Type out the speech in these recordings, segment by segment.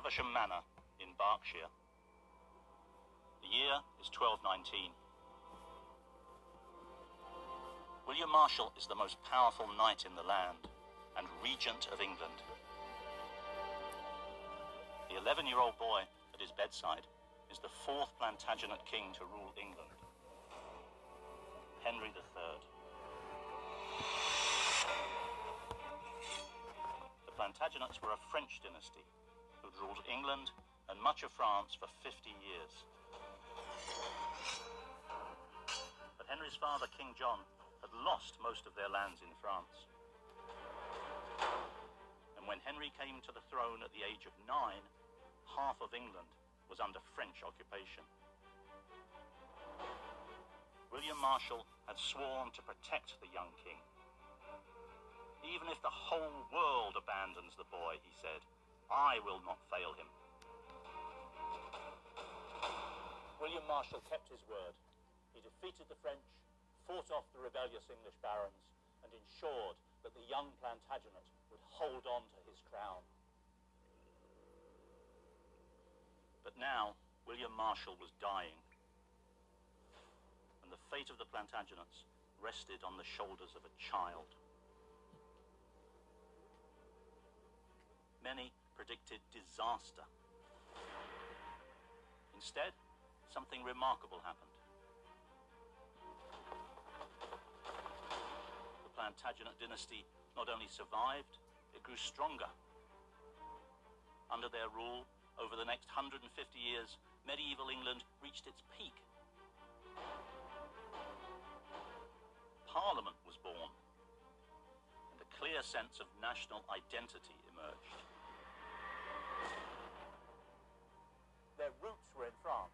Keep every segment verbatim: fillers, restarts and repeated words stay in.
Evesham Manor in Berkshire. The year is twelve nineteen. William Marshall is the most powerful knight in the land and regent of England. The eleven-year-old boy at his bedside is the fourth Plantagenet king to rule England, Henry the third. The Plantagenets were a French dynasty who'd ruled England and much of France for fifty years. But Henry's father, King John, had lost most of their lands in France. And when Henry came to the throne at the age of nine, half of England was under French occupation. William Marshall had sworn to protect the young king. Even if the whole world abandons the boy, he said, I will not fail him. William Marshall kept his word. He defeated the French, fought off the rebellious English barons, and ensured that the young Plantagenet would hold on to his crown. But now, William Marshall was dying, and the fate of the Plantagenets rested on the shoulders of a child. Many predicted disaster. Instead, something remarkable happened. The Plantagenet dynasty not only survived, it grew stronger. Under their rule, over the next one hundred fifty years, medieval England reached its peak. Parliament was born, and a clear sense of national identity emerged. Their roots were in France.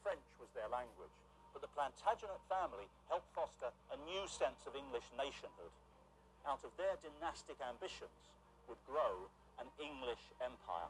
French was their language. But the Plantagenet family helped foster a new sense of English nationhood. Out of their dynastic ambitions would grow an English empire.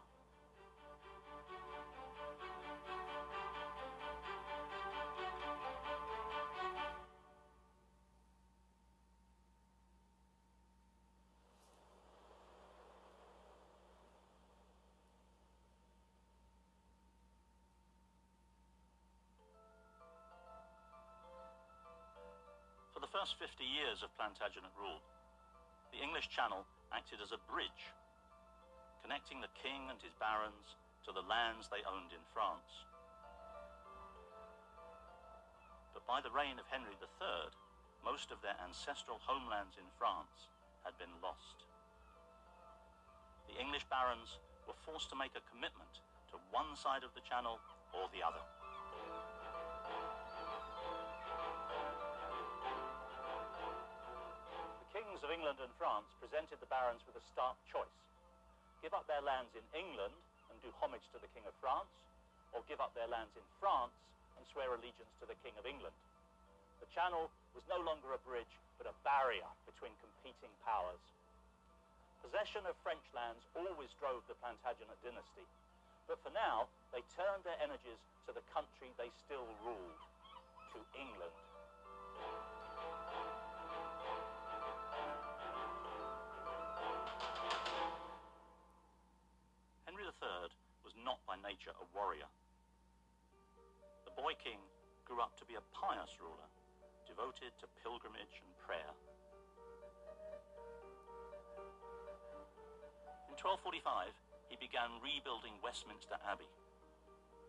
For the first fifty years of Plantagenet rule, the English Channel acted as a bridge, connecting the king and his barons to the lands they owned in France. But by the reign of Henry the third, most of their ancestral homelands in France had been lost. The English barons were forced to make a commitment to one side of the Channel or the other. Kings of England and France presented the barons with a stark choice. Give up their lands in England and do homage to the King of France, or give up their lands in France and swear allegiance to the King of England. The Channel was no longer a bridge, but a barrier between competing powers. Possession of French lands always drove the Plantagenet dynasty, but for now, they turned their energies to the country they still ruled, to England. Henry the third was not by nature a warrior. The boy king grew up to be a pious ruler, devoted to pilgrimage and prayer. In twelve forty-five, he began rebuilding Westminster Abbey,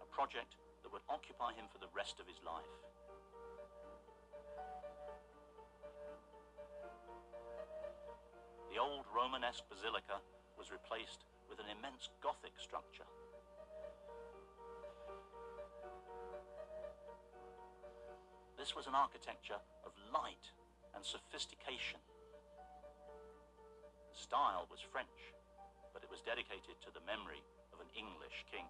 a project that would occupy him for the rest of his life. The old Romanesque basilica was replaced with an immense Gothic structure. This was an architecture of light and sophistication. The style was French, but it was dedicated to the memory of an English king.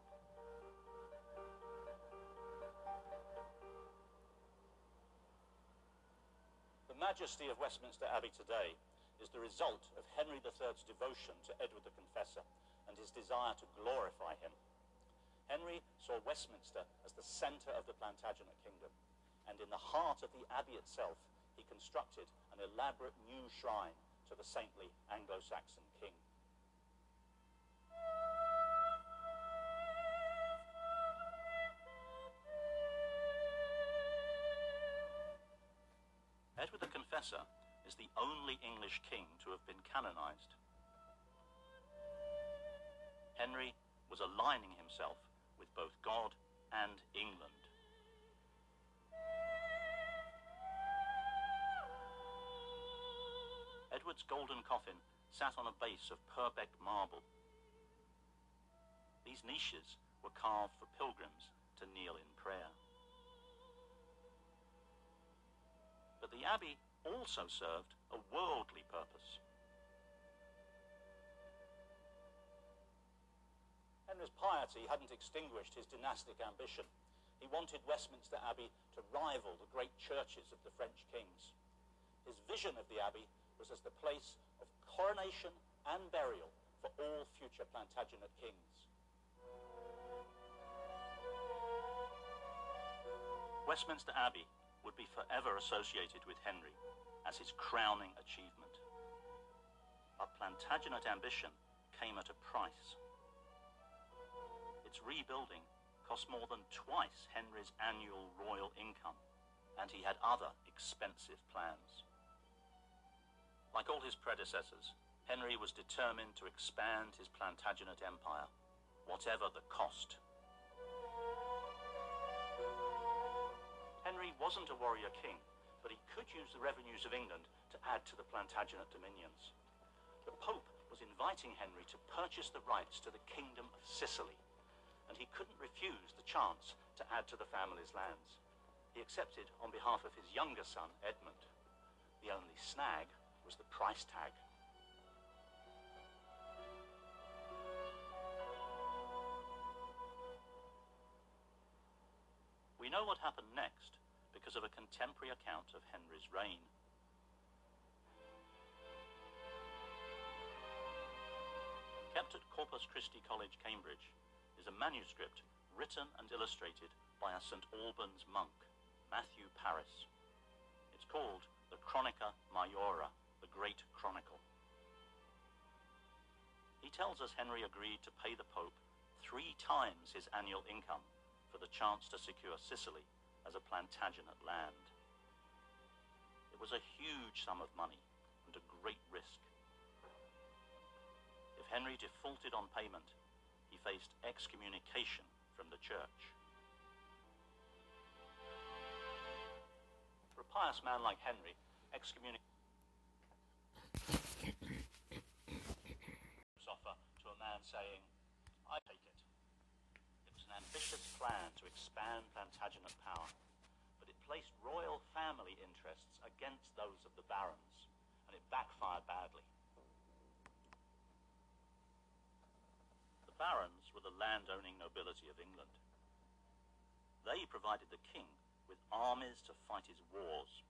The majesty of Westminster Abbey today is the result of Henry the third's devotion to Edward the Confessor and his desire to glorify him. Henry saw Westminster as the centre of the Plantagenet kingdom, and in the heart of the abbey itself, he constructed an elaborate new shrine to the saintly Anglo-Saxon king. Confessor is the only English king to have been canonized. Henry was aligning himself with both God and England. Edward's golden coffin sat on a base of Purbeck marble. These niches were carved for pilgrims to kneel in prayer. But the abbey also served a worldly purpose. Henry's piety hadn't extinguished his dynastic ambition. He wanted Westminster Abbey to rival the great churches of the French kings. His vision of the abbey was as the place of coronation and burial for all future Plantagenet kings. Westminster Abbey would be forever associated with Henry as his crowning achievement. But Plantagenet ambition came at a price. Its rebuilding cost more than twice Henry's annual royal income, and he had other expensive plans. Like all his predecessors, Henry was determined to expand his Plantagenet empire, whatever the cost. Henry wasn't a warrior king, but he could use the revenues of England to add to the Plantagenet dominions. The Pope was inviting Henry to purchase the rights to the Kingdom of Sicily, and he couldn't refuse the chance to add to the family's lands. He accepted on behalf of his younger son, Edmund. The only snag was the price tag. We know what happened next because of a contemporary account of Henry's reign. Kept at Corpus Christi College, Cambridge, is a manuscript written and illustrated by a Saint Albans monk, Matthew Paris. It's called the Chronica Maiora, the Great Chronicle. He tells us Henry agreed to pay the Pope three times his annual income for the chance to secure Sicily as a Plantagenet land. It was a huge sum of money and a great risk. If Henry defaulted on payment, he faced excommunication from the church. For a pious man like Henry, excommunication was offered to a man saying, "I take it." It was an ambitious plan to expand Plantagenet power, but it placed royal family interests against those of the barons, and it backfired badly. The barons were the land-owning nobility of England. They provided the king with armies to fight his wars,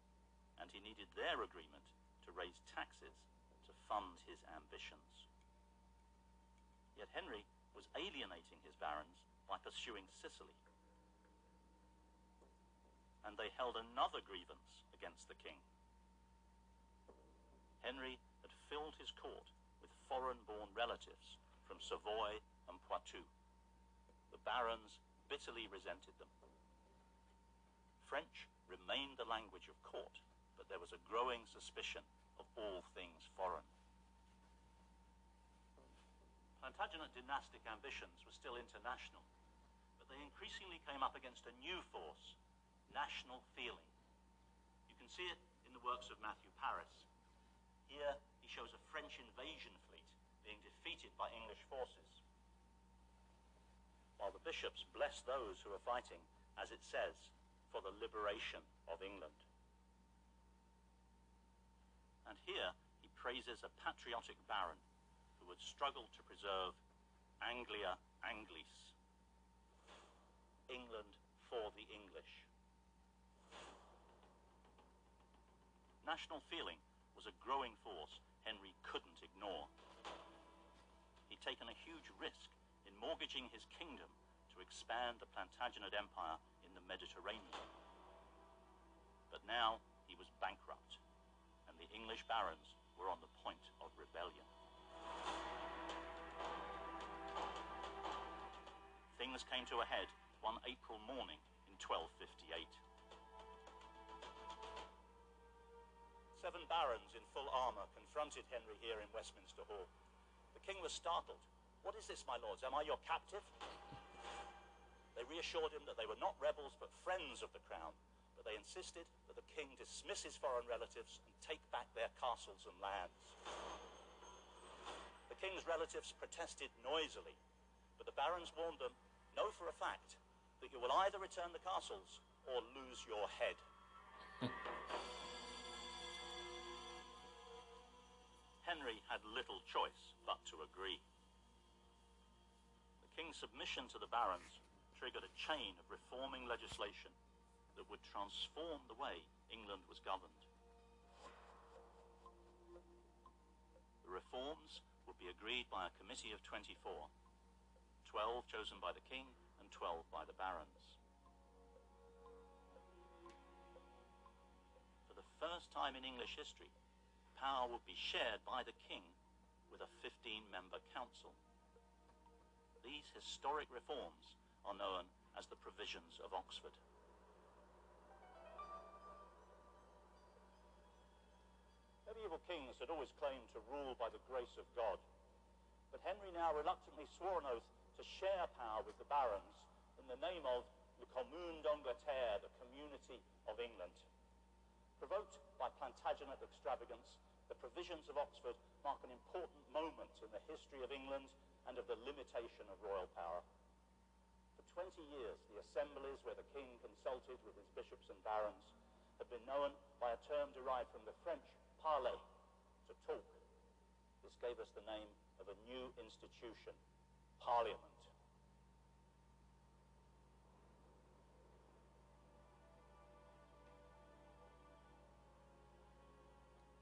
and he needed their agreement to raise taxes to fund his ambitions. Yet Henry was alienating his barons by pursuing Sicily, and they held another grievance against the king. Henry had filled his court with foreign-born relatives from Savoy and Poitou. The barons bitterly resented them. French remained the language of court, but there was a growing suspicion of all things foreign. Plantagenet dynastic ambitions were still international, but they increasingly came up against a new force, national feeling. You can see it in the works of Matthew Paris. Here he shows a French invasion fleet being defeated by English forces, while the bishops bless those who are fighting, as it says, for the liberation of England. And here he praises a patriotic baron who had struggled to preserve Anglia Anglis, England for the English. National feeling was a growing force Henry couldn't ignore. He'd taken a huge risk in mortgaging his kingdom to expand the Plantagenet empire in the Mediterranean. But now he was bankrupt, and the English barons were on the point of rebellion. Things came to a head one April morning in twelve fifty-eight. seven barons in full armour confronted Henry here in Westminster Hall. The king was startled. "What is this, my lords? Am I your captive?" They reassured him that they were not rebels but friends of the crown, but they insisted that the king dismiss his foreign relatives and take back their castles and lands. The king's relatives protested noisily, but the barons warned them, "Know for a fact that you will either return the castles or lose your head." Henry had little choice but to agree. The king's submission to the barons triggered a chain of reforming legislation that would transform the way England was governed. The reforms would be agreed by a committee of twenty-four, twelve chosen by the king and twelve by the barons. For the first time in English history, power would be shared by the king with a fifteen-member council. These historic reforms are known as the Provisions of Oxford. Medieval kings had always claimed to rule by the grace of God, but Henry now reluctantly swore an oath to share power with the barons in the name of the Commune d'Angleterre, the community of England. Provoked by Plantagenet extravagance, the Provisions of Oxford mark an important moment in the history of England and of the limitation of royal power. For twenty years, the assemblies where the king consulted with his bishops and barons had been known by a term derived from the French parler, to talk. This gave us the name of a new institution, Parliament.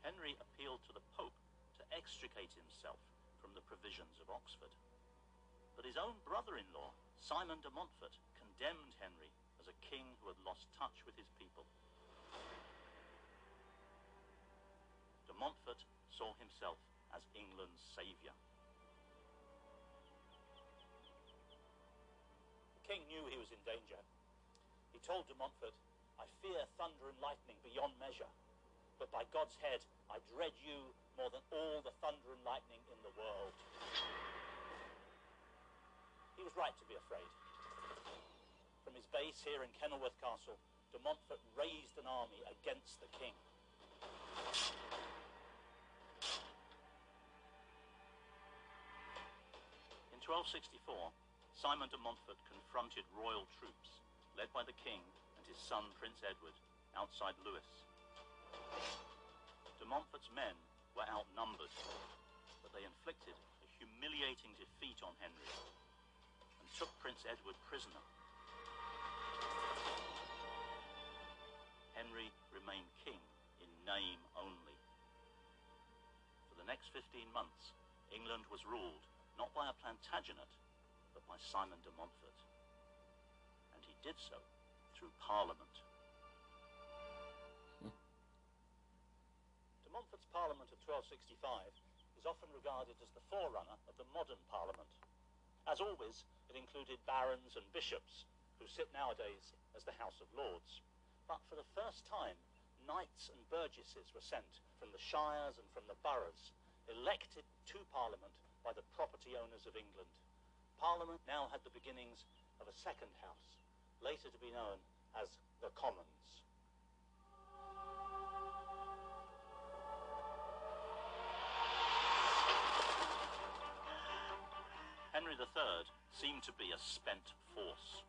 Henry appealed to the Pope to extricate himself from the Provisions of Oxford. But his own brother-in-law, Simon de Montfort, condemned Henry as a king who had lost touch with his people. De Montfort saw himself as England's saviour. The king knew he was in danger. He told de Montfort, "I fear thunder and lightning beyond measure, but by God's head I dread you more than all the thunder and lightning in the world." He was right to be afraid. From his base here in Kenilworth Castle, de Montfort raised an army against the king. In twelve sixty-four, Simon de Montfort confronted royal troops, led by the king and his son Prince Edward, outside Lewes. De Montfort's men were outnumbered, but they inflicted a humiliating defeat on Henry and took Prince Edward prisoner. Henry remained king in name only. For the next fifteen months, England was ruled not by a Plantagenet, but by Simon de Montfort. And he did so through Parliament. Hmm. De Montfort's Parliament of twelve sixty-five is often regarded as the forerunner of the modern Parliament. As always, it included barons and bishops, who sit nowadays as the House of Lords. But for the first time, knights and burgesses were sent from the shires and from the boroughs, elected to Parliament by the property owners of England. Parliament now had the beginnings of a second house, later to be known as the Commons. Henry the Third seemed to be a spent force,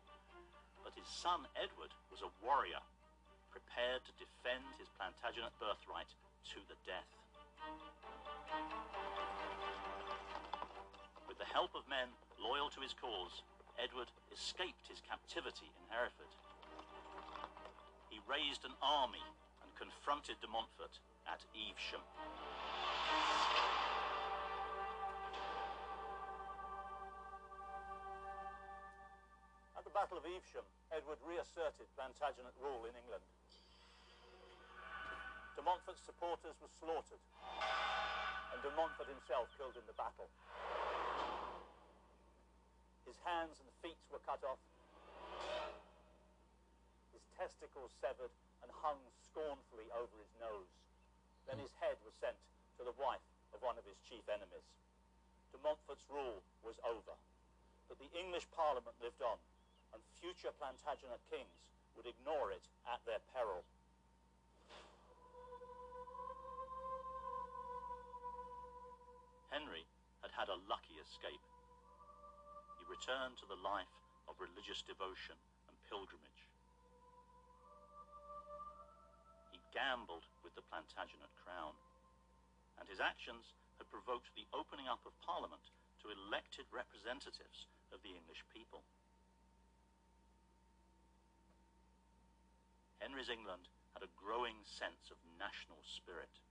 but his son Edward was a warrior, prepared to defend his Plantagenet birthright to the death. With the help of men loyal to his cause, Edward escaped his captivity in Hereford. He raised an army and confronted de Montfort at Evesham. At the Battle of Evesham, Edward reasserted Plantagenet rule in England. De Montfort's supporters were slaughtered, and de Montfort himself killed in the battle. His hands and feet were cut off, his testicles severed and hung scornfully over his nose. Then his head was sent to the wife of one of his chief enemies. De Montfort's rule was over, but the English Parliament lived on, and future Plantagenet kings would ignore it at their peril. Henry had had a lucky escape. He returned to the life of religious devotion and pilgrimage. He gambled with the Plantagenet crown, and his actions had provoked the opening up of Parliament to elected representatives of the English people. Henry's England had a growing sense of national spirit,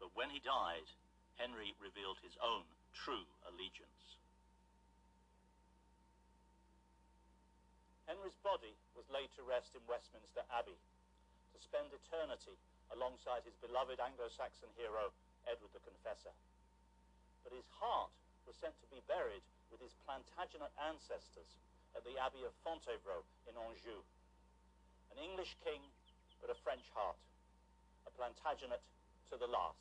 but when he died, Henry revealed his own true allegiance. Henry's body was laid to rest in Westminster Abbey, to spend eternity alongside his beloved Anglo-Saxon hero, Edward the Confessor. But his heart was sent to be buried with his Plantagenet ancestors at the Abbey of Fontevraud in Anjou. An English king, but a French heart. A Plantagenet to the last.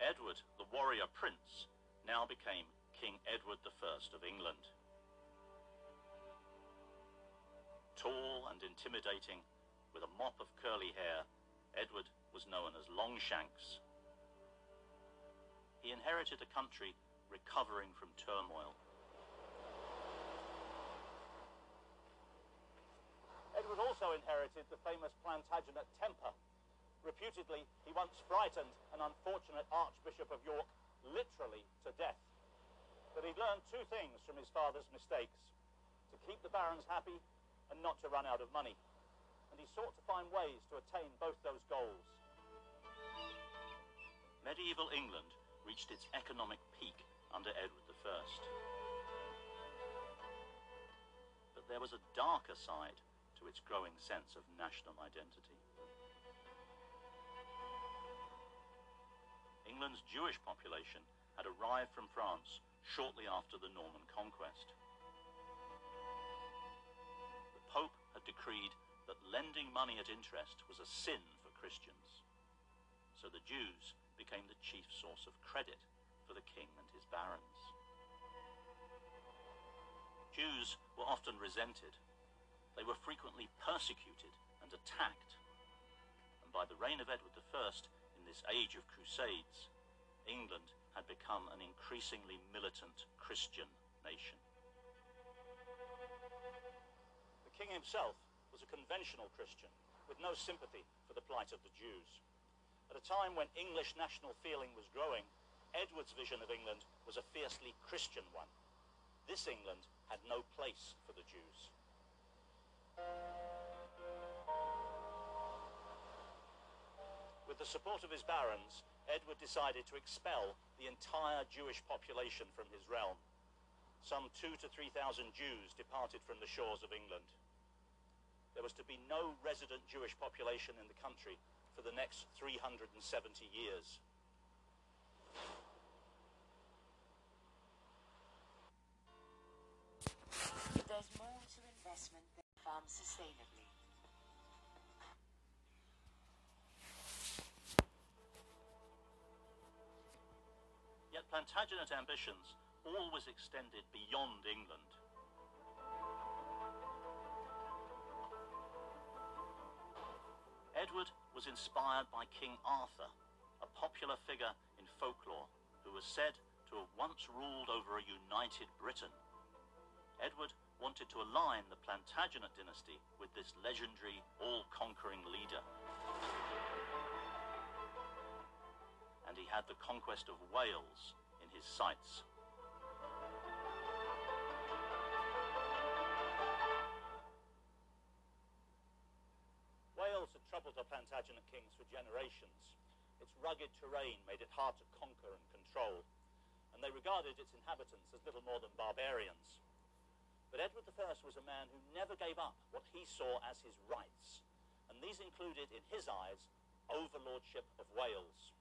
Edward, the warrior prince, now became King Edward the First of England. Tall and intimidating, with a mop of curly hair, Edward was known as Longshanks. He inherited a country recovering from turmoil. Edward also inherited the famous Plantagenet temper. Reputedly, he once frightened an unfortunate Archbishop of York literally to death. But he'd learned two things from his father's mistakes: to keep the barons happy and not to run out of money. And he sought to find ways to attain both those goals. Medieval England reached its economic peak under Edward the First. But there was a darker side to its growing sense of national identity. England's Jewish population had arrived from France shortly after the Norman conquest. The Pope had decreed that lending money at interest was a sin for Christians, so the Jews became the chief source of credit for the king and his barons. Jews were often resented. They were frequently persecuted and attacked, and by the reign of Edward the First, in this age of crusades, England had become an increasingly militant Christian nation. The king himself was a conventional Christian with no sympathy for the plight of the Jews. At a time when English national feeling was growing, Edward's vision of England was a fiercely Christian one. This England had no place for the Jews. With the support of his barons, Edward decided to expel the entire Jewish population from his realm. Some two to three thousand Jews departed from the shores of England. There was to be no resident Jewish population in the country for the next three hundred seventy years. There's more to investment than farm sustainably. Plantagenet ambitions always extended beyond England. Edward was inspired by King Arthur, a popular figure in folklore who was said to have once ruled over a united Britain. Edward wanted to align the Plantagenet dynasty with this legendary, all-conquering leader. And he had the conquest of Wales in his sights. Wales had troubled the Plantagenet kings for generations. Its rugged terrain made it hard to conquer and control, and they regarded its inhabitants as little more than barbarians. But Edward the First was a man who never gave up what he saw as his rights, and these included, in his eyes, overlordship of Wales.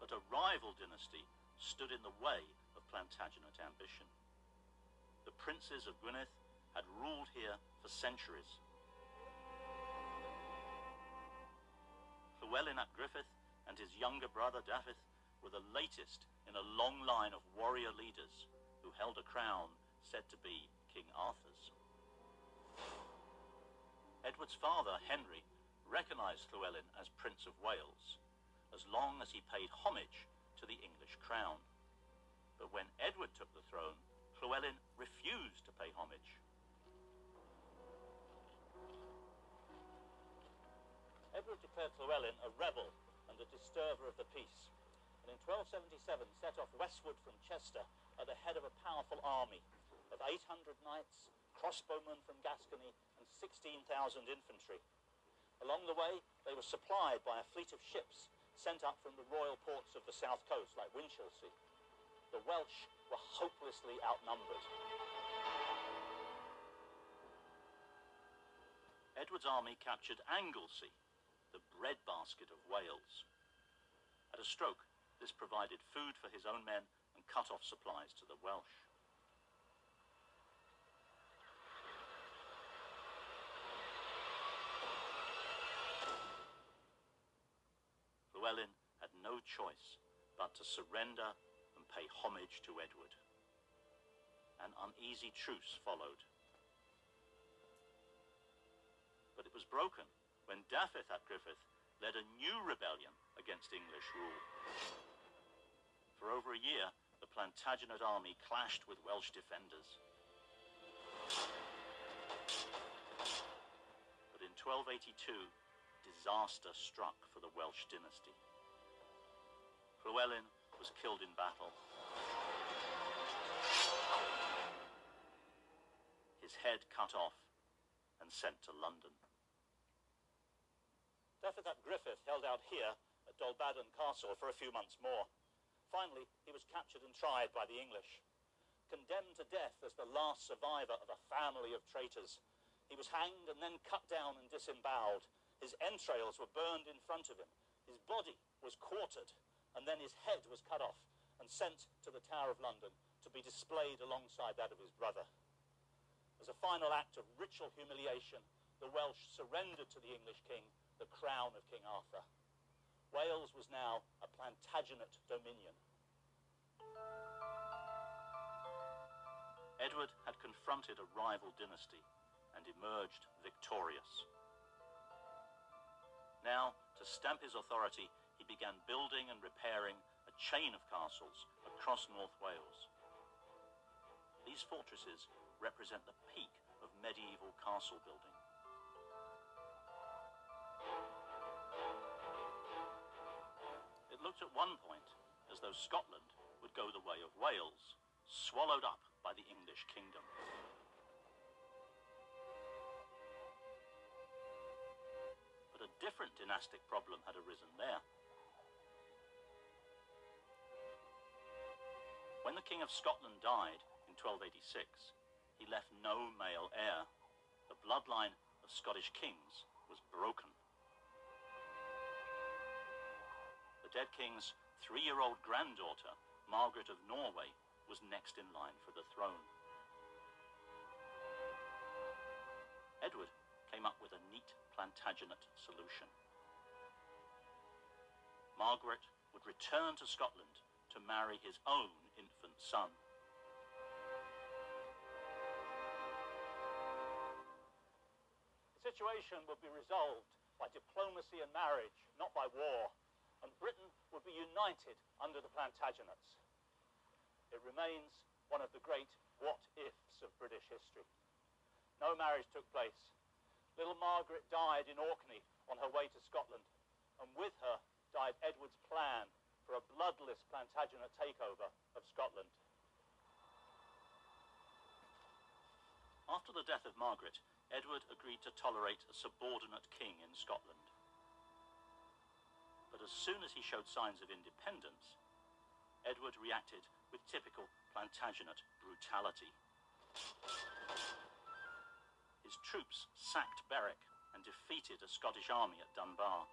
But a rival dynasty stood in the way of Plantagenet ambition. The princes of Gwynedd had ruled here for centuries. Llywelyn ap Gruffydd and his younger brother Dafydd were the latest in a long line of warrior leaders who held a crown said to be King Arthur's. Edward's father, Henry, recognised Llywelyn as Prince of Wales, as long as he paid homage to the English crown. But when Edward took the throne, Llywelyn refused to pay homage. Edward declared Llywelyn a rebel and a disturber of the peace, and in twelve seventy-seven set off westward from Chester at the head of a powerful army of eight hundred knights, crossbowmen from Gascony, and sixteen thousand infantry. Along the way, they were supplied by a fleet of ships sent up from the royal ports of the south coast, like Winchelsea. The Welsh were hopelessly outnumbered. Edward's army captured Anglesey, the breadbasket of Wales. At a stroke, this provided food for his own men and cut off supplies to the Welsh. Llywelyn had no choice but to surrender and pay homage to Edward. An uneasy truce followed. But it was broken when Dafydd ap Gruffydd led a new rebellion against English rule. For over a year, the Plantagenet army clashed with Welsh defenders. But in twelve eighty-two, disaster struck for the Welsh dynasty. Llywelyn was killed in battle. His head cut off and sent to London. Dafydd ap Gruffydd held out here at Dolbaden Castle for a few months more. Finally, he was captured and tried by the English. Condemned to death as the last survivor of a family of traitors, he was hanged and then cut down and disemboweled. His entrails were burned in front of him. His body was quartered, and then his head was cut off and sent to the Tower of London to be displayed alongside that of his brother. As a final act of ritual humiliation, the Welsh surrendered to the English king the crown of King Arthur. Wales was now a Plantagenet dominion. Edward had confronted a rival dynasty and emerged victorious. Now, to stamp his authority, he began building and repairing a chain of castles across North Wales. These fortresses represent the peak of medieval castle building. It looked at one point as though Scotland would go the way of Wales, swallowed up by the English kingdom. But a different dynastic problem had arisen there. When the King of Scotland died in twelve eighty-six, he left no male heir. The bloodline of Scottish kings was broken. The dead king's three-year-old granddaughter, Margaret of Norway, was next in line for the throne. Edward came up with a neat Plantagenet solution. Margaret would return to Scotland to marry his own infant son. The situation would be resolved by diplomacy and marriage, not by war, and Britain would be united under the Plantagenets. It remains one of the great what-ifs of British history. No marriage took place. Little Margaret died in Orkney on her way to Scotland, and with her died Edward's plan for a bloodless Plantagenet takeover of Scotland. After the death of Margaret, Edward agreed to tolerate a subordinate king in Scotland. But as soon as he showed signs of independence, Edward reacted with typical Plantagenet brutality. His troops sacked Berwick and defeated a Scottish army at Dunbar.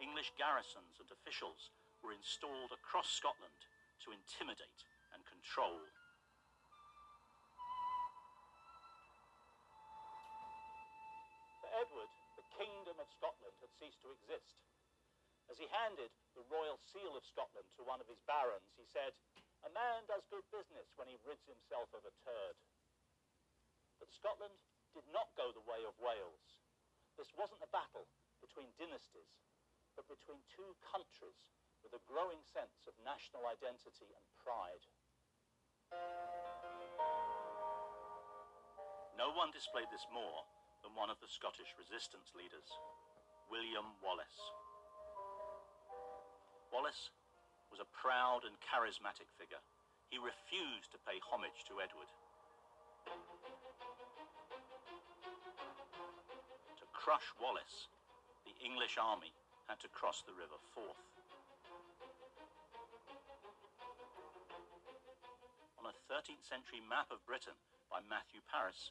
English garrisons and officials were installed across Scotland to intimidate and control. For Edward, the Kingdom of Scotland had ceased to exist. As he handed the royal seal of Scotland to one of his barons, he said, "A man does good business when he rids himself of a turd." But Scotland did not go the way of Wales. This wasn't a battle between dynasties, but between two countries with a growing sense of national identity and pride. No one displayed this more than one of the Scottish resistance leaders, William Wallace. Wallace was a proud and charismatic figure. He refused to pay homage to Edward. To crush Wallace, the English army had to cross the River Forth. On a thirteenth century map of Britain by Matthew Paris,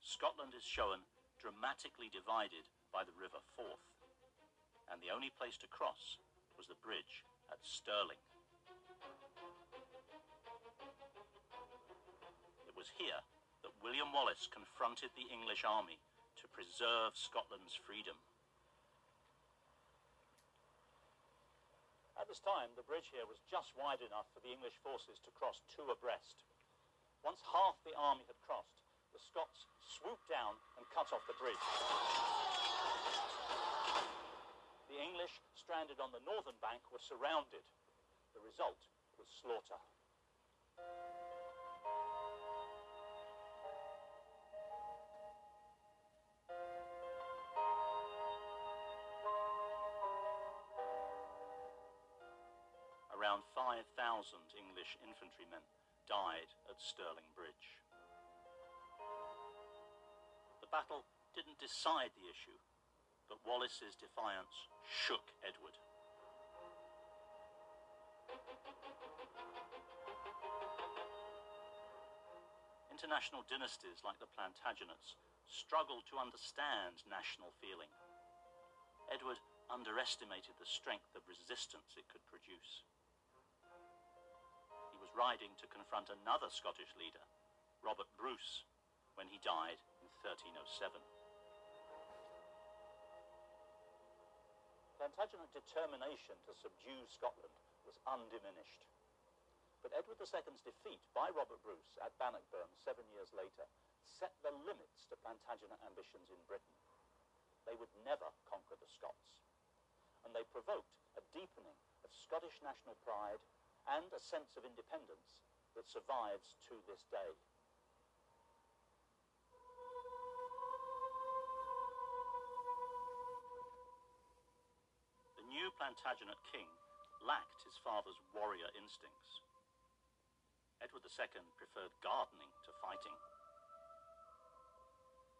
Scotland is shown dramatically divided by the River Forth, and the only place to cross was the bridge at Stirling. It was here that William Wallace confronted the English army to preserve Scotland's freedom. At this time, the bridge here was just wide enough for the English forces to cross two abreast. Once half the army had crossed, the Scots swooped down and cut off the bridge. The English, stranded on the northern bank, were surrounded. The result was slaughter. Around five thousand English infantrymen died at Stirling Bridge. The battle didn't decide the issue, but Wallace's defiance shook Edward. International dynasties like the Plantagenets struggled to understand national feeling. Edward underestimated the strength of resistance it could produce. He was riding to confront another Scottish leader, Robert Bruce, when he died in thirteen oh seven. Plantagenet's determination to subdue Scotland was undiminished. But Edward the Second's defeat by Robert Bruce at Bannockburn seven years later set the limits to Plantagenet ambitions in Britain. They would never conquer the Scots. And they provoked a deepening of Scottish national pride and a sense of independence that survives to this day. The new Plantagenet king lacked his father's warrior instincts. Edward the Second preferred gardening to fighting.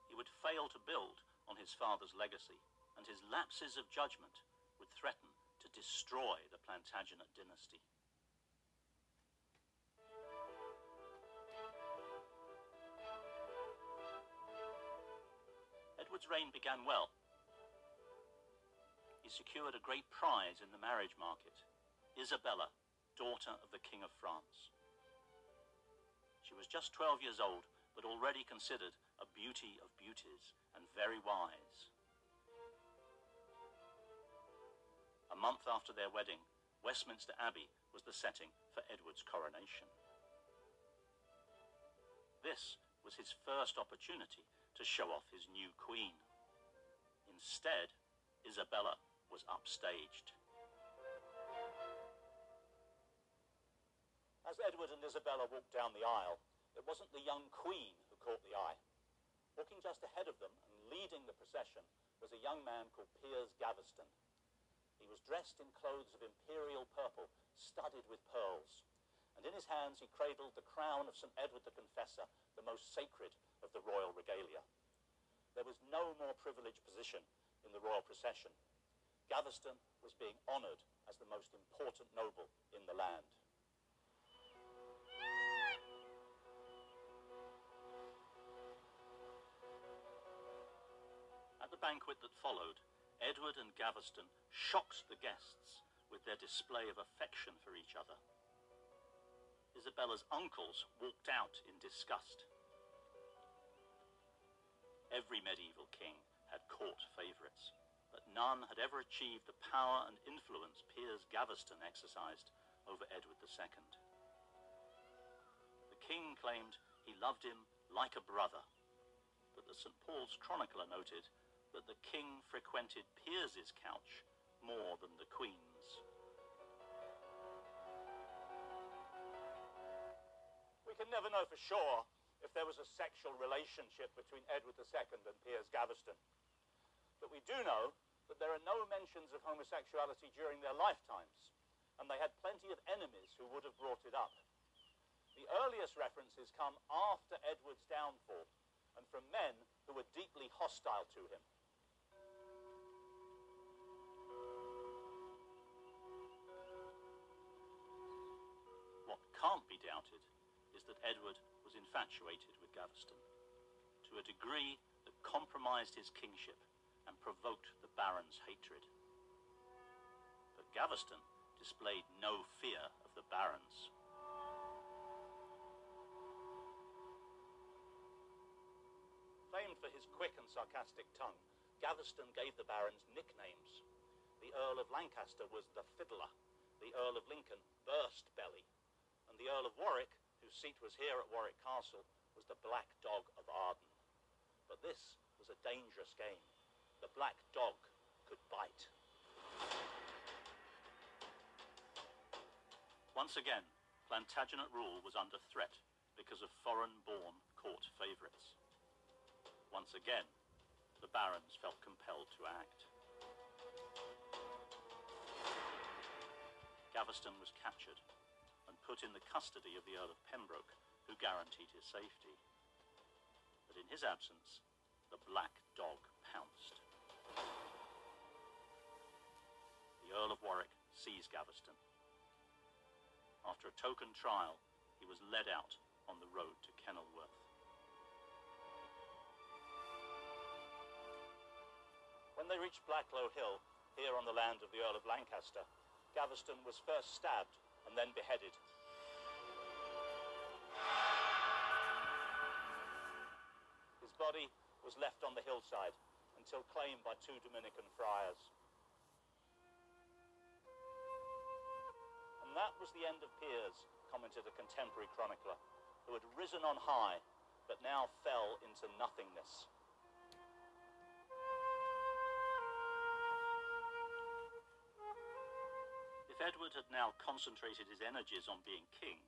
He would fail to build on his father's legacy, and his lapses of judgment would threaten to destroy the Plantagenet dynasty. Edward's reign began well. He secured a great prize in the marriage market, Isabella, daughter of the King of France. She was just twelve years old, but already considered a beauty of beauties and very wise. A month after their wedding, Westminster Abbey was the setting for Edward's coronation. This was his first opportunity to show off his new queen. Instead, Isabella was upstaged. As Edward and Isabella walked down the aisle, it wasn't the young queen who caught the eye. Walking just ahead of them and leading the procession was a young man called Piers Gaveston. He was dressed in clothes of imperial purple, studded with pearls, and in his hands he cradled the crown of Saint Edward the Confessor, the most sacred of the royal regalia. There was no more privileged position in the royal procession. Gaveston was being honoured as the most important noble in the land. At the banquet that followed, Edward and Gaveston shocked the guests with their display of affection for each other. Isabella's uncles walked out in disgust. Every medieval king had court favourites, but none had ever achieved the power and influence Piers Gaveston exercised over Edward the Second. The king claimed he loved him like a brother, but the Saint Paul's chronicler noted that the king frequented Piers's couch more than the queen's. We can never know for sure if there was a sexual relationship between Edward the Second and Piers Gaveston, but we do know that there are no mentions of homosexuality during their lifetimes, and they had plenty of enemies who would have brought it up. The earliest references come after Edward's downfall, and from men who were deeply hostile to him. What can't be doubted is that Edward was infatuated with Gaveston, to a degree that compromised his kingship and provoked the Baron's hatred. But Gaveston displayed no fear of the Barons. Famed for his quick and sarcastic tongue, Gaveston gave the Barons nicknames. The Earl of Lancaster was the Fiddler, the Earl of Lincoln, Burst Belly, and the Earl of Warwick, whose seat was here at Warwick Castle, was the Black Dog of Arden. But this was a dangerous game. The black dog could bite. Once again, Plantagenet rule was under threat because of foreign-born court favourites. Once again, the barons felt compelled to act. Gaveston was captured and put in the custody of the Earl of Pembroke, who guaranteed his safety. But in his absence, the black dog pounced. The Earl of Warwick seized Gaveston. After a token trial, he was led out on the road to Kenilworth. When they reached Blacklow Hill, here on the land of the Earl of Lancaster, Gaveston was first stabbed and then beheaded. His body was left on the hillside until claimed by two Dominican friars. And that was the end of Piers, commented a contemporary chronicler, who had risen on high, but now fell into nothingness. If Edward had now concentrated his energies on being king,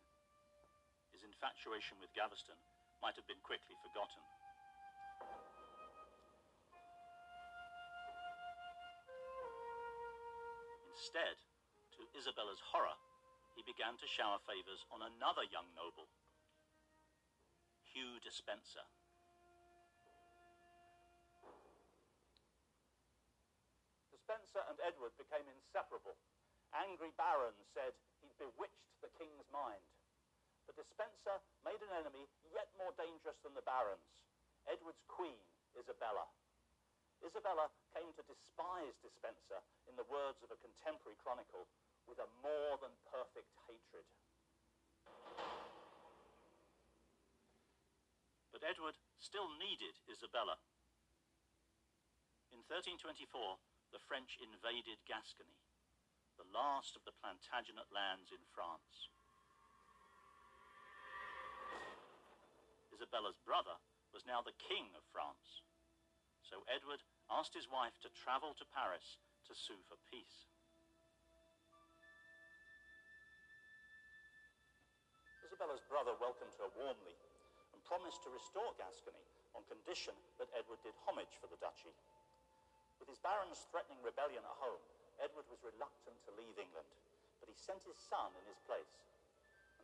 his infatuation with Gaveston might have been quickly forgotten. Instead, to Isabella's horror, he began to shower favours on another young noble, Hugh Despenser. Despenser and Edward became inseparable. Angry barons said he'd bewitched the king's mind. But Despenser made an enemy yet more dangerous than the barons, Edward's queen, Isabella. Isabella came to despise Despenser, in the words of a contemporary chronicle, with a more than perfect hatred. But Edward still needed Isabella. In thirteen twenty-four, the French invaded Gascony, the last of the Plantagenet lands in France. Isabella's brother was now the King of France. So Edward asked his wife to travel to Paris to sue for peace. Isabella's brother welcomed her warmly and promised to restore Gascony on condition that Edward did homage for the duchy. With his barons threatening rebellion at home, Edward was reluctant to leave England, but he sent his son in his place.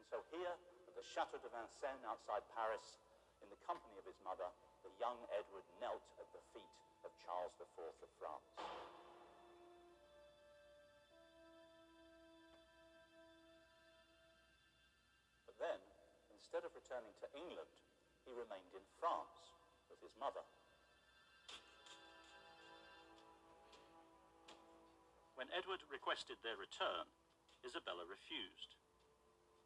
And so here, at the Chateau de Vincennes outside Paris, in the company of his mother, the young Edward knelt at the feet of Charles the Fourth of France. instead of returning to England, he remained in France with his mother. When Edward requested their return, Isabella refused,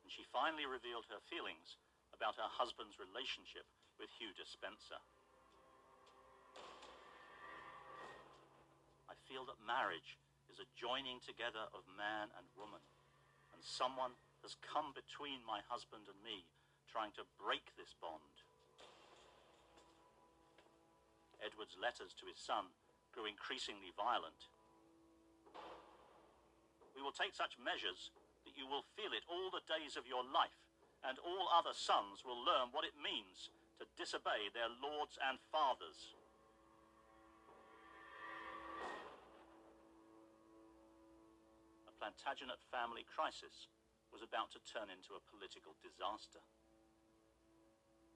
and she finally revealed her feelings about her husband's relationship with Hugh Despenser. I feel that marriage is a joining together of man and woman, and someone has come between my husband and me, trying to break this bond. Edward's letters to his son grew increasingly violent. We will take such measures that you will feel it all the days of your life, and all other sons will learn what it means to disobey their lords and fathers. A Plantagenet family crisis was about to turn into a political disaster.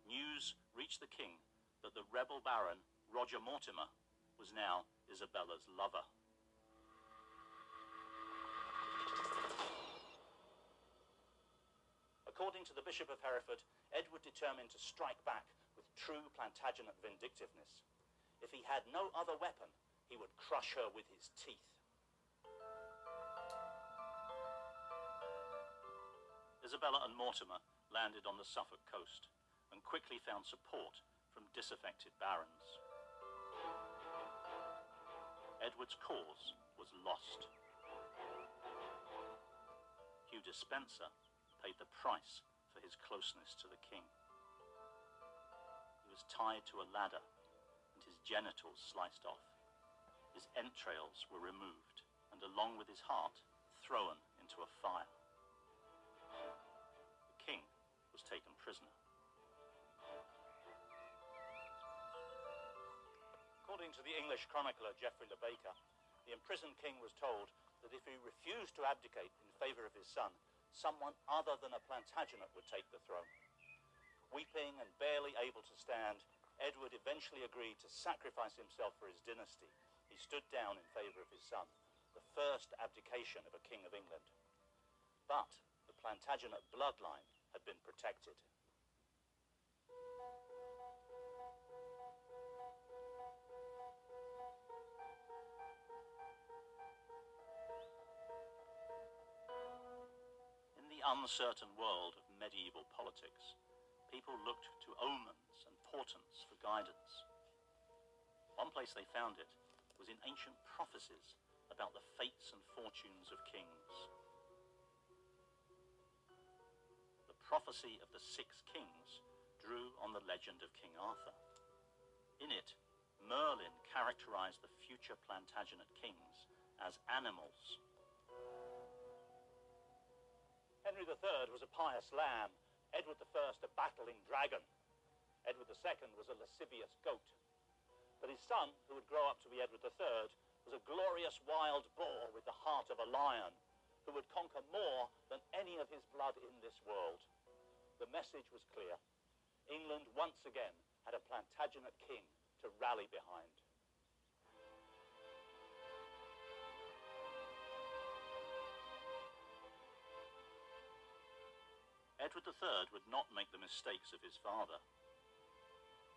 News reached the king that the rebel baron, Roger Mortimer, was now Isabella's lover. According to the Bishop of Hereford, Edward determined to strike back with true Plantagenet vindictiveness. If he had no other weapon, he would crush her with his teeth. Isabella and Mortimer landed on the Suffolk coast and quickly found support from disaffected barons. Edward's cause was lost. Hugh Despenser paid the price for his closeness to the king. He was tied to a ladder and his genitals sliced off. His entrails were removed and, along with his heart, thrown into a fire. The king was taken prisoner. According to the English chronicler Geoffrey le Baker, the imprisoned king was told that if he refused to abdicate in favour of his son, someone other than a Plantagenet would take the throne. Weeping and barely able to stand, Edward eventually agreed to sacrifice himself for his dynasty. He stood down in favour of his son, the first abdication of a king of England. But the Plantagenet bloodline had been protected. In the uncertain world of medieval politics, people looked to omens and portents for guidance. One place they found it was in ancient prophecies about the fates and fortunes of kings. Prophecy of the Six Kings drew on the legend of King Arthur. In it, Merlin characterized the future Plantagenet kings as animals. Henry the Third was a pious lamb, Edward the First a battling dragon. Edward the Second was a lascivious goat. But his son, who would grow up to be Edward the Third, was a glorious wild boar with the heart of a lion, who would conquer more than any of his blood in this world. The message was clear. England once again had a Plantagenet king to rally behind. Edward the Third would not make the mistakes of his father.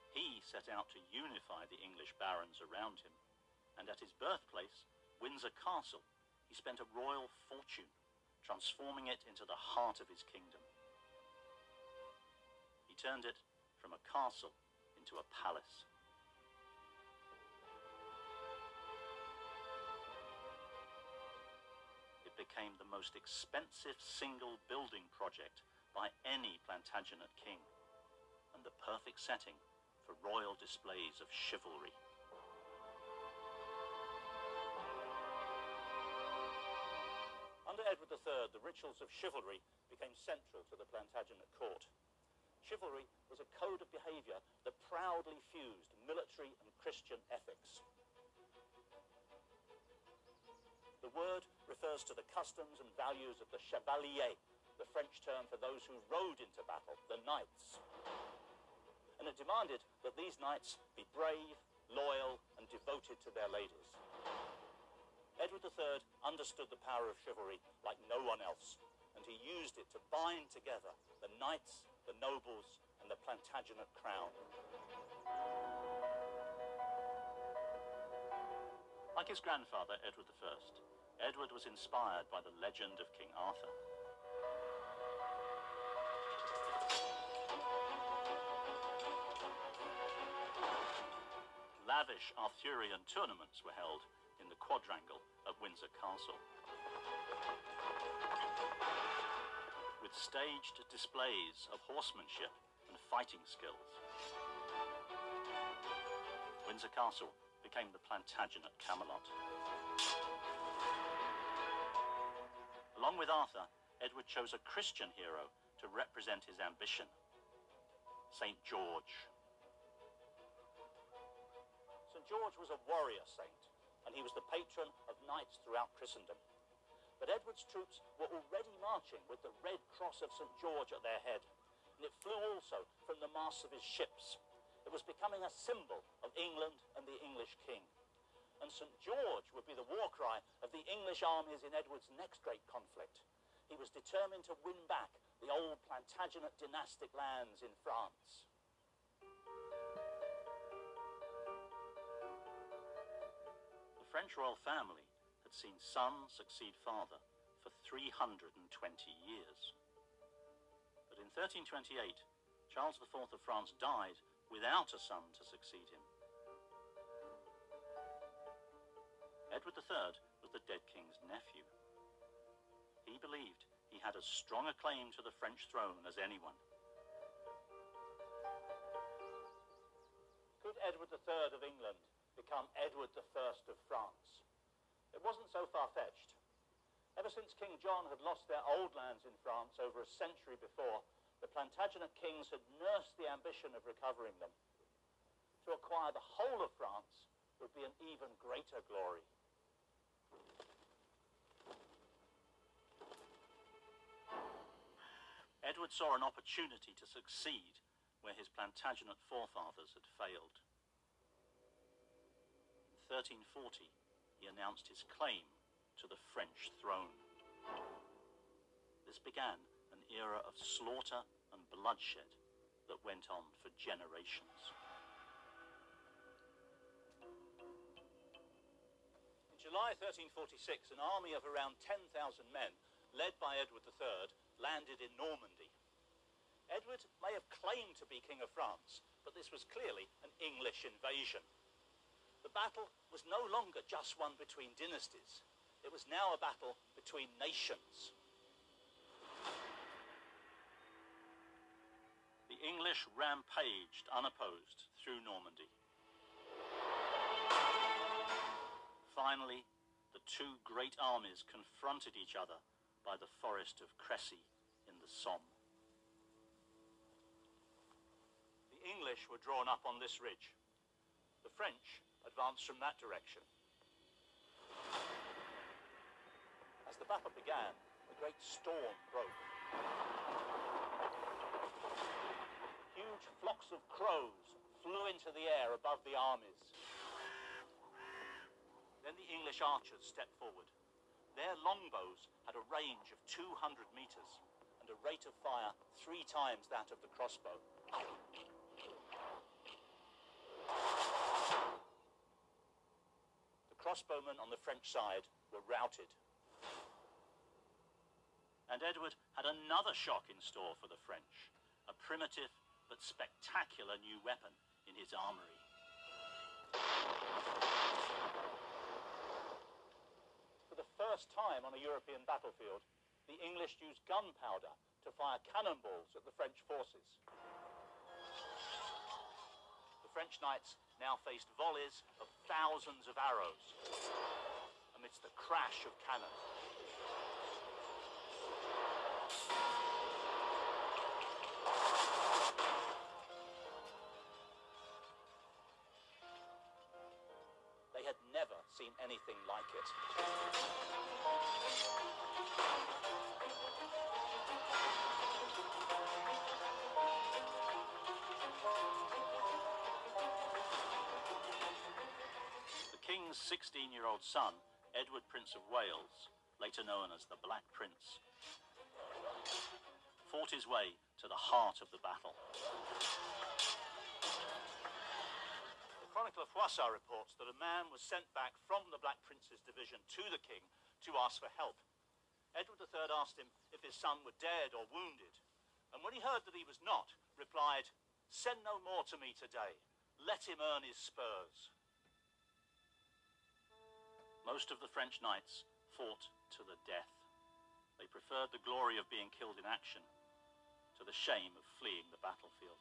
He set out to unify the English barons around him, and at his birthplace, Windsor Castle, he spent a royal fortune, transforming it into the heart of his kingdom. He turned it from a castle into a palace. It became the most expensive single building project by any Plantagenet king, and the perfect setting for royal displays of chivalry. Under Edward the Third, the rituals of chivalry became central to the Plantagenet court. Chivalry was a code of behaviour that proudly fused military and Christian ethics. The word refers to the customs and values of the chevalier, the French term for those who rode into battle, the knights. And it demanded that these knights be brave, loyal, and devoted to their ladies. Edward the Third understood the power of chivalry like no one else, and and he used it to bind together the knights, the nobles, and the Plantagenet crown. Like his grandfather, Edward the First, Edward was inspired by the legend of King Arthur. Lavish Arthurian tournaments were held in the quadrangle of Windsor Castle, with staged displays of horsemanship and fighting skills. Windsor Castle became the Plantagenet Camelot. Along with Arthur, Edward chose a Christian hero to represent his ambition, Saint George. Saint George was a warrior saint, and he was the patron of knights throughout Christendom. But Edward's troops were already marching with the Red Cross of Saint George at their head, and it flew also from the masts of his ships. It was becoming a symbol of England and the English king. And Saint George would be the war cry of the English armies in Edward's next great conflict. He was determined to win back the old Plantagenet dynastic lands in France. The French royal family had seen son succeed father for three hundred and twenty years. But in thirteen twenty-eight, Charles the Fourth of France died without a son to succeed him. Edward the Third was the dead king's nephew. He believed he had as strong a claim to the French throne as anyone. Could Edward the Third of England become Edward the First of France? It wasn't so far-fetched. Ever since King John had lost their old lands in France over a century before, the Plantagenet kings had nursed the ambition of recovering them. To acquire the whole of France would be an even greater glory. Edward saw an opportunity to succeed where his Plantagenet forefathers had failed. In thirteen forty, he announced his claim to the French throne. This began an era of slaughter and bloodshed that went on for generations. In July thirteen forty-six, an army of around ten thousand men, led by Edward the Third, landed in Normandy. Edward may have claimed to be King of France, but this was clearly an English invasion. The battle was no longer just one between dynasties. It was now a battle between nations. The English rampaged unopposed through Normandy. Finally, the two great armies confronted each other by the forest of Crecy in the Somme. The English were drawn up on this ridge. The French advanced from that direction. As the battle began, a great storm broke. Huge flocks of crows flew into the air above the armies. Then the English archers stepped forward. Their longbows had a range of two hundred meters and a rate of fire three times that of the crossbow. Crossbowmen on the French side were routed. And Edward had another shock in store for the French, a primitive but spectacular new weapon in his armory. For the first time on a European battlefield, the English used gunpowder to fire cannonballs at the French forces. The French knights now faced volleys of thousands of arrows amidst the crash of cannon. They had never seen anything like it. King's sixteen-year-old son, Edward, Prince of Wales, later known as the Black Prince, his way to the heart of the battle. The Chronicle of Froissart reports that a man was sent back from the Black Prince's division to the king to ask for help. Edward the Third asked him if his son were dead or wounded, and when he heard that he was not, replied, "Send no more to me today. Let him earn his spurs." Most of the French knights fought to the death. They preferred the glory of being killed in action to the shame of fleeing the battlefield.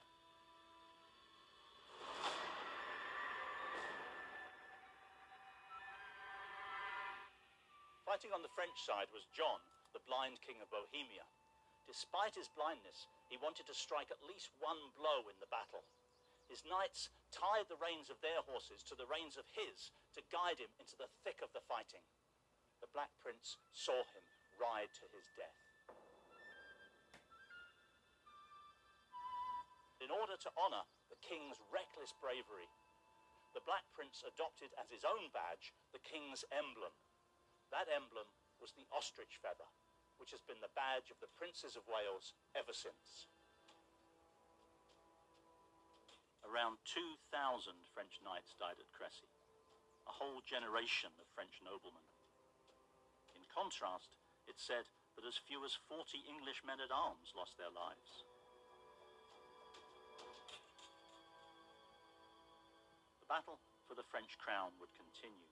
Fighting on the French side was John, the blind king of Bohemia. Despite his blindness, he wanted to strike at least one blow in the battle. His knights tied the reins of their horses to the reins of his to guide him into the thick of the fighting. The Black Prince saw him ride to his death. In order to honour the king's reckless bravery, the Black Prince adopted as his own badge the king's emblem. That emblem was the ostrich feather, which has been the badge of the Princes of Wales ever since. Around two thousand French knights died at Crecy, a whole generation of French noblemen. In contrast, it's said that as few as forty English men-at-arms lost their lives. The battle for the French crown would continue.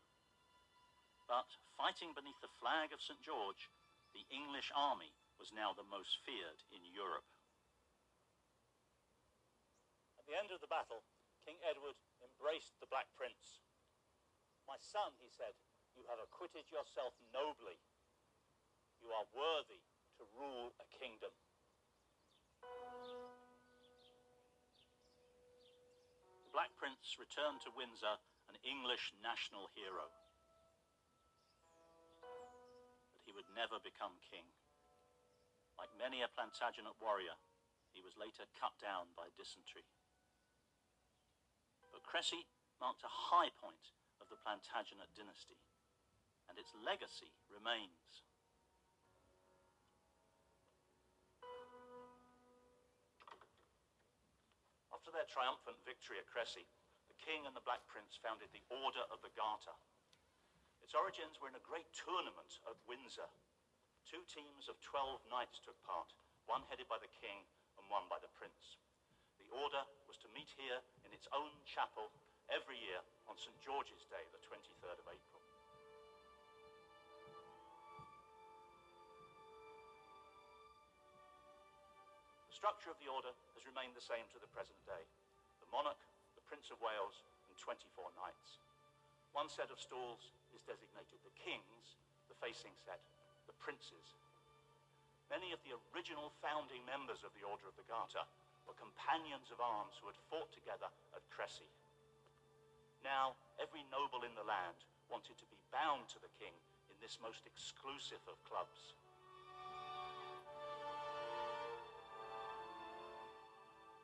But fighting beneath the flag of Saint George, the English army was now the most feared in Europe. At the end of the battle, King Edward embraced the Black Prince. "My son," he said, "you have acquitted yourself nobly. You are worthy to rule a kingdom." The Black Prince returned to Windsor an English national hero. He would never become king. Like many a Plantagenet warrior, he was later cut down by dysentery. But Crecy marked a high point of the Plantagenet dynasty, and its legacy remains. After their triumphant victory at Crecy, the king and the Black Prince founded the Order of the Garter. Its origins were in a great tournament at Windsor. Two teams of twelve knights took part, one headed by the king and one by the prince. The order was to meet here in its own chapel every year on Saint George's Day, the twenty-third of April. The structure of the order has remained the same to the present day. The monarch, the Prince of Wales, and twenty-four knights. One set of stalls is designated the king's, the facing set, the prince's. Many of the original founding members of the Order of the Garter were companions of arms who had fought together at Crecy. Now, every noble in the land wanted to be bound to the king in this most exclusive of clubs.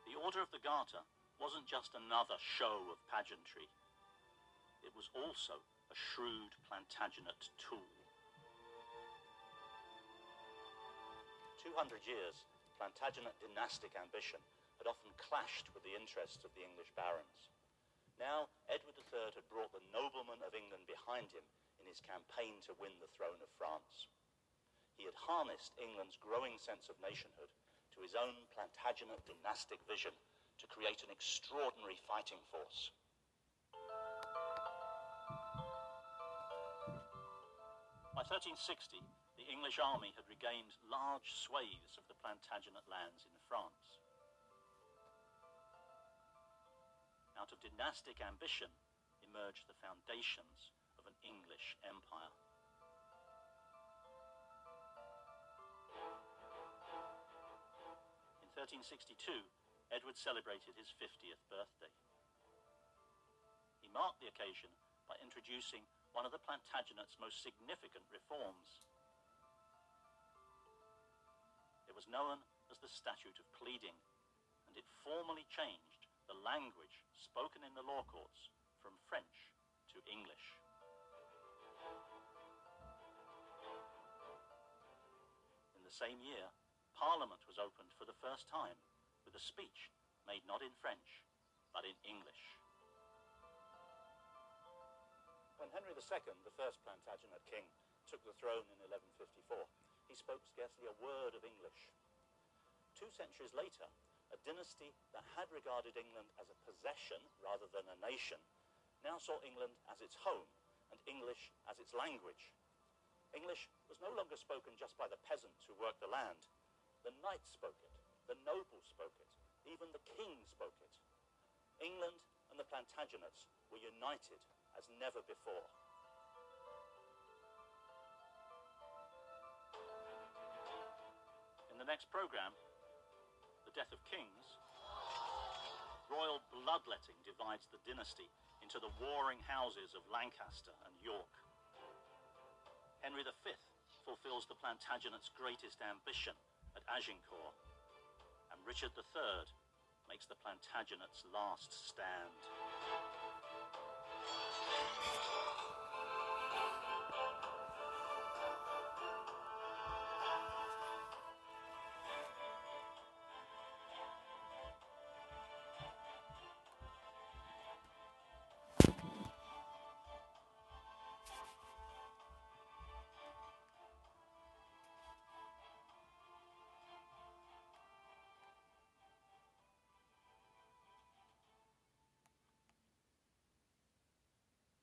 The Order of the Garter wasn't just another show of pageantry. It was also a shrewd Plantagenet tool. two hundred years, Plantagenet dynastic ambition had often clashed with the interests of the English barons. Now, Edward the Third had brought the noblemen of England behind him in his campaign to win the throne of France. He had harnessed England's growing sense of nationhood to his own Plantagenet dynastic vision to create an extraordinary fighting force. By thirteen sixty, the English army had regained large swathes of the Plantagenet lands in France. Out of dynastic ambition emerged the foundations of an English empire. In thirteen sixty-two, Edward celebrated his fiftieth birthday. He marked the occasion by introducing one of the Plantagenet's most significant reforms. It was known as the Statute of Pleading, and it formally changed the language spoken in the law courts from French to English. In the same year, Parliament was opened for the first time with a speech made not in French, but in English. When Henry the Second, the first Plantagenet king, took the throne in eleven fifty-four, he spoke scarcely a word of English. Two centuries later, a dynasty that had regarded England as a possession rather than a nation now saw England as its home and English as its language. English was no longer spoken just by the peasants who worked the land. The knights spoke it, the nobles spoke it, even the king spoke it. England and the Plantagenets were united as never before. In the next programme, the death of kings, royal bloodletting divides the dynasty into the warring houses of Lancaster and York. Henry the Fifth fulfills the Plantagenet's greatest ambition at Agincourt, and Richard the Third makes the Plantagenet's last stand.